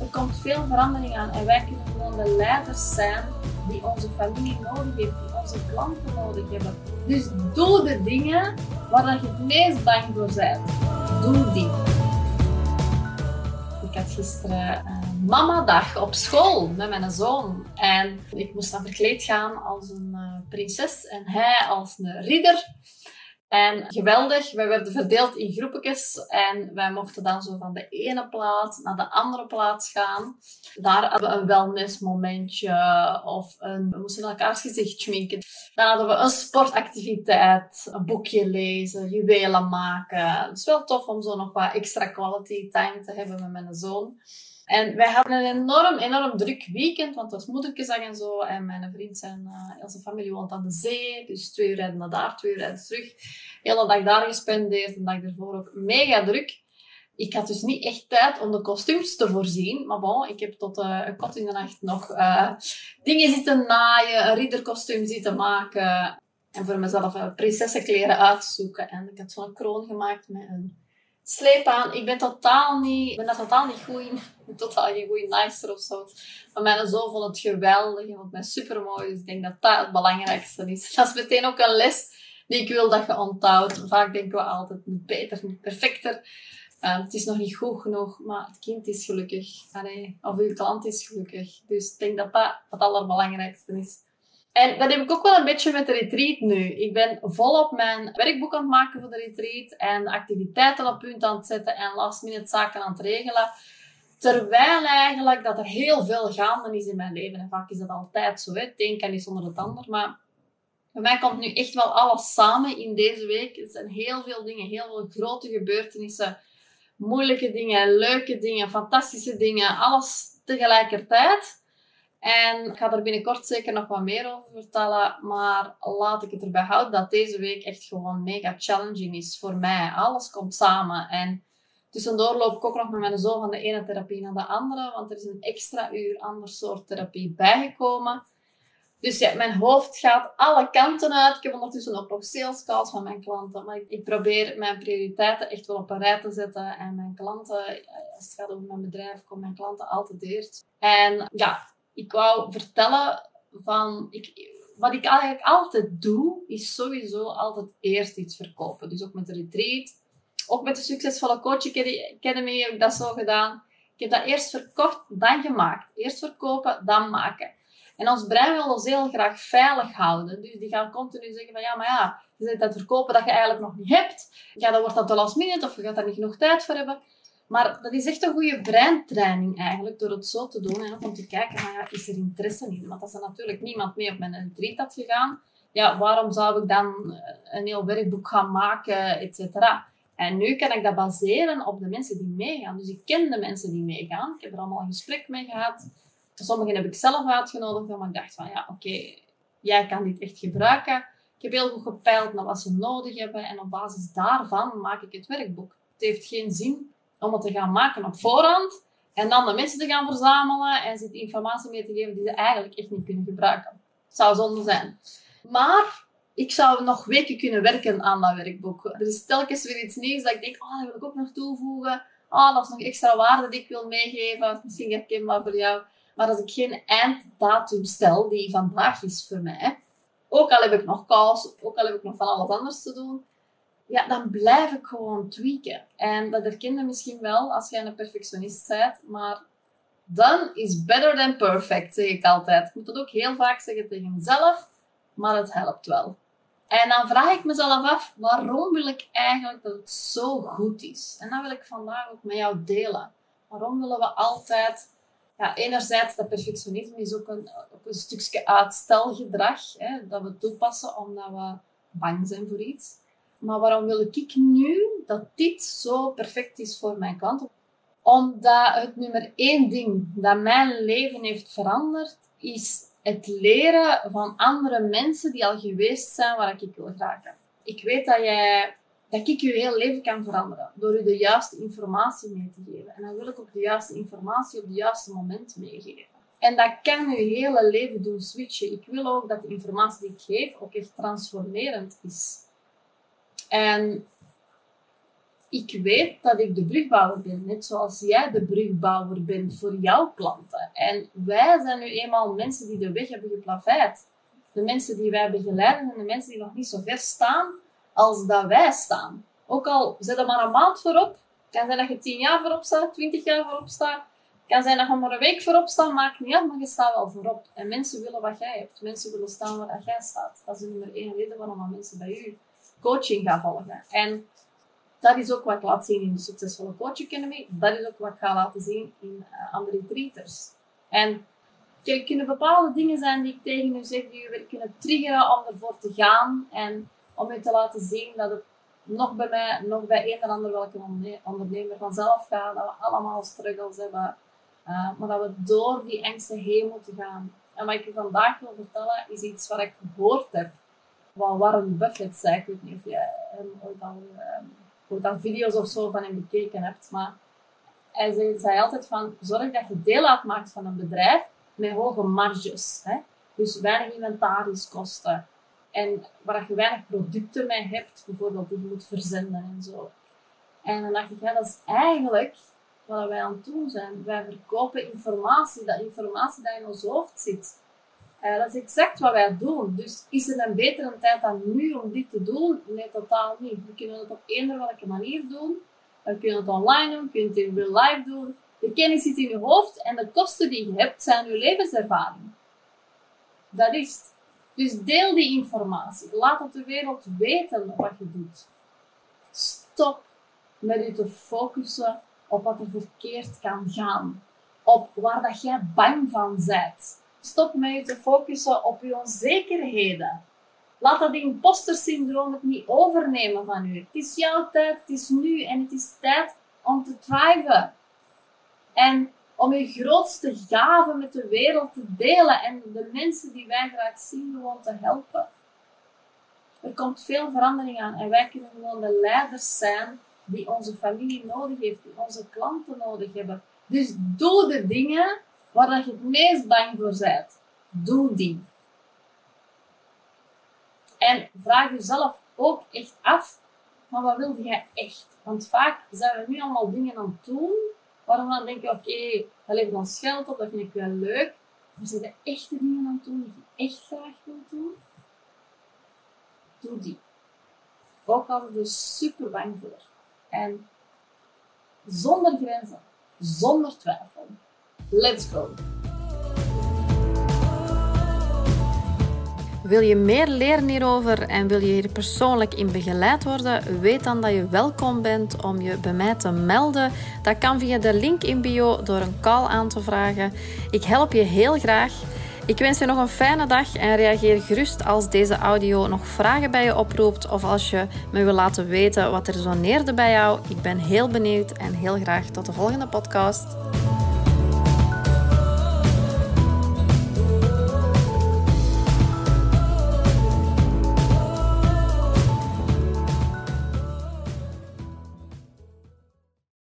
Er komt veel verandering aan en wij kunnen gewoon de leiders zijn die onze familie nodig heeft, die onze klanten nodig hebben. Dus doe de dingen waar je het meest bang voor bent. Doe die. Ik had gisteren mamadag op school met mijn zoon. En ik moest dan verkleed gaan als een prinses en hij als een ridder. En geweldig, wij werden verdeeld in groepjes en wij mochten dan zo van de ene plaats naar de andere plaats gaan. Daar hadden we een wellnessmomentje of we moesten elkaars gezicht schminken. Dan hadden we een sportactiviteit, een boekje lezen, juwelen maken. Het is wel tof om zo nog wat extra quality time te hebben met mijn zoon. En wij hadden een enorm druk weekend, want het was moederkesdag en zo. En mijn vriend en zijn familie woont aan de zee. Dus 2 uur rijden naar daar, 2 uur rijden terug. De hele dag daar gespendeerd, de dag ervoor ook mega druk. Ik had dus niet echt tijd om de kostuums te voorzien. Maar bon, ik heb tot een kot in de nacht nog dingen zitten naaien, een ridderkostuum zitten maken. En voor mezelf prinsessenkleren uitzoeken. En ik had zo'n kroon gemaakt met een sleep aan. Ik ben daar totaal niet goed in. Ik ben totaal geen goede naaister of zo. Maar mijn zoon vond het geweldig en vond mij supermooi. Dus ik denk dat dat het belangrijkste is. Dat is meteen ook een les die ik wil dat je onthoudt. Vaak denken we altijd niet beter, niet perfecter. Het is nog niet goed genoeg, maar het kind is gelukkig. Of uw klant is gelukkig. Dus ik denk dat dat het allerbelangrijkste is. En dat heb ik ook wel een beetje met de retreat nu. Ik ben volop mijn werkboek aan het maken voor de retreat. En activiteiten op punt aan het zetten. En last minute zaken aan het regelen. Terwijl eigenlijk dat er heel veel gaande is in mijn leven. En vaak is dat altijd zo. Het een kan niet zonder het ander. Maar bij mij komt nu echt wel alles samen in deze week. Er zijn heel veel dingen. Heel veel grote gebeurtenissen. Moeilijke dingen. Leuke dingen. Fantastische dingen. Alles tegelijkertijd. En ik ga er binnenkort zeker nog wat meer over vertellen. Maar laat ik het erbij houden dat deze week echt gewoon mega challenging is voor mij. Alles komt samen. En tussendoor loop ik ook nog met mijn zoon van de ene therapie naar de andere. Want er is een extra uur ander soort therapie bijgekomen. Dus ja, mijn hoofd gaat alle kanten uit. Ik heb ondertussen ook nog sales calls van mijn klanten. Maar ik probeer mijn prioriteiten echt wel op een rij te zetten. En mijn klanten, als het gaat over mijn bedrijf, komen mijn klanten altijd eerst. En ja... Ik wou vertellen wat ik eigenlijk altijd doe, is sowieso altijd eerst iets verkopen. Dus ook met de retreat, ook met de succesvolle Coach Academy heb ik dat zo gedaan. Ik heb dat eerst verkocht, dan gemaakt. Eerst verkopen, dan maken. En ons brein wil ons heel graag veilig houden. Dus die gaan continu zeggen van ja, maar ja, je zit dat verkopen dat je eigenlijk nog niet hebt. Ja, dan wordt dat de last minute of je gaat daar niet genoeg tijd voor hebben. Maar dat is echt een goede breintraining eigenlijk, door het zo te doen. En ook om te kijken, van, ja, is er interesse in? Want als er natuurlijk niemand mee op mijn retreat had gegaan, ja, waarom zou ik dan een heel werkboek gaan maken, et cetera? En nu kan ik dat baseren op de mensen die meegaan. Dus ik ken de mensen die meegaan. Ik heb er allemaal een gesprek mee gehad. Sommigen heb ik zelf uitgenodigd, maar ik dacht van, ja, oké, jij kan dit echt gebruiken. Ik heb heel goed gepeild naar wat ze nodig hebben. En op basis daarvan maak ik het werkboek. Het heeft geen zin om het te gaan maken op voorhand en dan de mensen te gaan verzamelen en ze informatie mee te geven die ze eigenlijk echt niet kunnen gebruiken. Zou zonde zijn. Maar ik zou nog weken kunnen werken aan dat werkboek. Er is telkens weer iets nieuws dat ik denk, oh, dat wil ik ook nog toevoegen. Oh, dat is nog extra waarde die ik wil meegeven. Dat is misschien herkenbaar voor jou. Maar als ik geen einddatum stel, die vandaag is voor mij, ook al heb ik nog calls, ook al heb ik nog van alles anders te doen, ja, dan blijf ik gewoon tweaken. En dat herken je misschien wel als jij een perfectionist bent. Maar done is better than perfect, zeg ik altijd. Ik moet dat ook heel vaak zeggen tegen mezelf. Maar het helpt wel. En dan vraag ik mezelf af, waarom wil ik eigenlijk dat het zo goed is? En dat wil ik vandaag ook met jou delen. Waarom willen we altijd... Ja, enerzijds, dat perfectionisme is ook een stukje uitstelgedrag. Hè, dat we toepassen omdat we bang zijn voor iets. Maar waarom wil ik nu dat dit zo perfect is voor mijn klanten? Omdat het nummer 1 ding dat mijn leven heeft veranderd, is het leren van andere mensen die al geweest zijn waar ik wil geraken. Ik weet dat ik je heel leven kan veranderen door je de juiste informatie mee te geven. En dan wil ik ook de juiste informatie op het juiste moment meegeven. En dat kan je hele leven doen switchen. Ik wil ook dat de informatie die ik geef ook echt transformerend is. En ik weet dat ik de brugbouwer ben, net zoals jij de brugbouwer bent voor jouw klanten. En wij zijn nu eenmaal mensen die de weg hebben geplaveid. De mensen die wij begeleiden en de mensen die nog niet zo ver staan als dat wij staan. Ook al zet er maar een maand voorop, kan zijn dat je 10 jaar voorop staat, 20 jaar voorop staat, kan zijn dat je maar een week voorop staat, maakt niet uit, maar je staat wel voorop. En mensen willen wat jij hebt, mensen willen staan waar jij staat. Dat is de nummer 1 reden waarom mensen bij u coaching gaan volgen. En dat is ook wat ik laat zien in de Succesvolle Coach Academy. Dat is ook wat ik ga laten zien in andere retreaters. En er kunnen bepaalde dingen zijn die ik tegen u zeg, die u weer kunnen triggeren om ervoor te gaan. En om u te laten zien dat het nog bij mij, nog bij een en ander welke ondernemer vanzelf gaat. Dat we allemaal struggles hebben. Maar dat we door die angsten heen moeten gaan. En wat ik u vandaag wil vertellen is iets wat ik gehoord heb. Wat Warren Buffett zei. Ik weet niet of jij hem ooit al... Goed, dan video's of zo van hem bekeken hebt. Maar hij zei altijd van, zorg dat je deel uitmaakt van een bedrijf met hoge marges. Hè? Dus weinig inventariskosten. En waar je weinig producten mee hebt, bijvoorbeeld die je moet verzenden en zo. En dan dacht ik, ja, dat is eigenlijk wat wij aan het doen zijn. Wij verkopen informatie die in ons hoofd zit. Dat is exact wat wij doen. Dus is er een betere tijd dan nu om dit te doen? Nee, totaal niet. We kunnen het op eender welke manier doen. We kunnen het online doen, we kunnen het in real life doen. De kennis zit in je hoofd en de kosten die je hebt zijn je levenservaring. Dat is het. Dus deel die informatie. Laat op de wereld weten wat je doet. Stop met je te focussen op wat er verkeerd kan gaan. Op waar dat jij bang van bent. Stop met je te focussen op je onzekerheden. Laat dat impostersyndroom het niet overnemen van u. Het is jouw tijd, het is nu en het is tijd om te thriven. En om je grootste gaven met de wereld te delen en de mensen die wij graag zien gewoon te helpen. Er komt veel verandering aan en wij kunnen gewoon de leiders zijn die onze familie nodig heeft, die onze klanten nodig hebben. Dus doe de dingen waar je het meest bang voor bent. Doe die. En vraag jezelf ook echt af, maar wat wil jij echt? Want vaak zijn we nu allemaal dingen aan het doen, waarom dan denk je, oké, dat levert ons geld op, dat vind ik wel leuk. Maar zijn er echte dingen aan het doen die je echt graag wilt doen? Doe die. Ook als je er super bang voor. En zonder grenzen, zonder twijfel. Let's go! Wil je meer leren hierover en wil je hier persoonlijk in begeleid worden? Weet dan dat je welkom bent om je bij mij te melden. Dat kan via de link in bio door een call aan te vragen. Ik help je heel graag. Ik wens je nog een fijne dag en reageer gerust als deze audio nog vragen bij je oproept of als je me wil laten weten wat resoneerde bij jou. Ik ben heel benieuwd en heel graag tot de volgende podcast.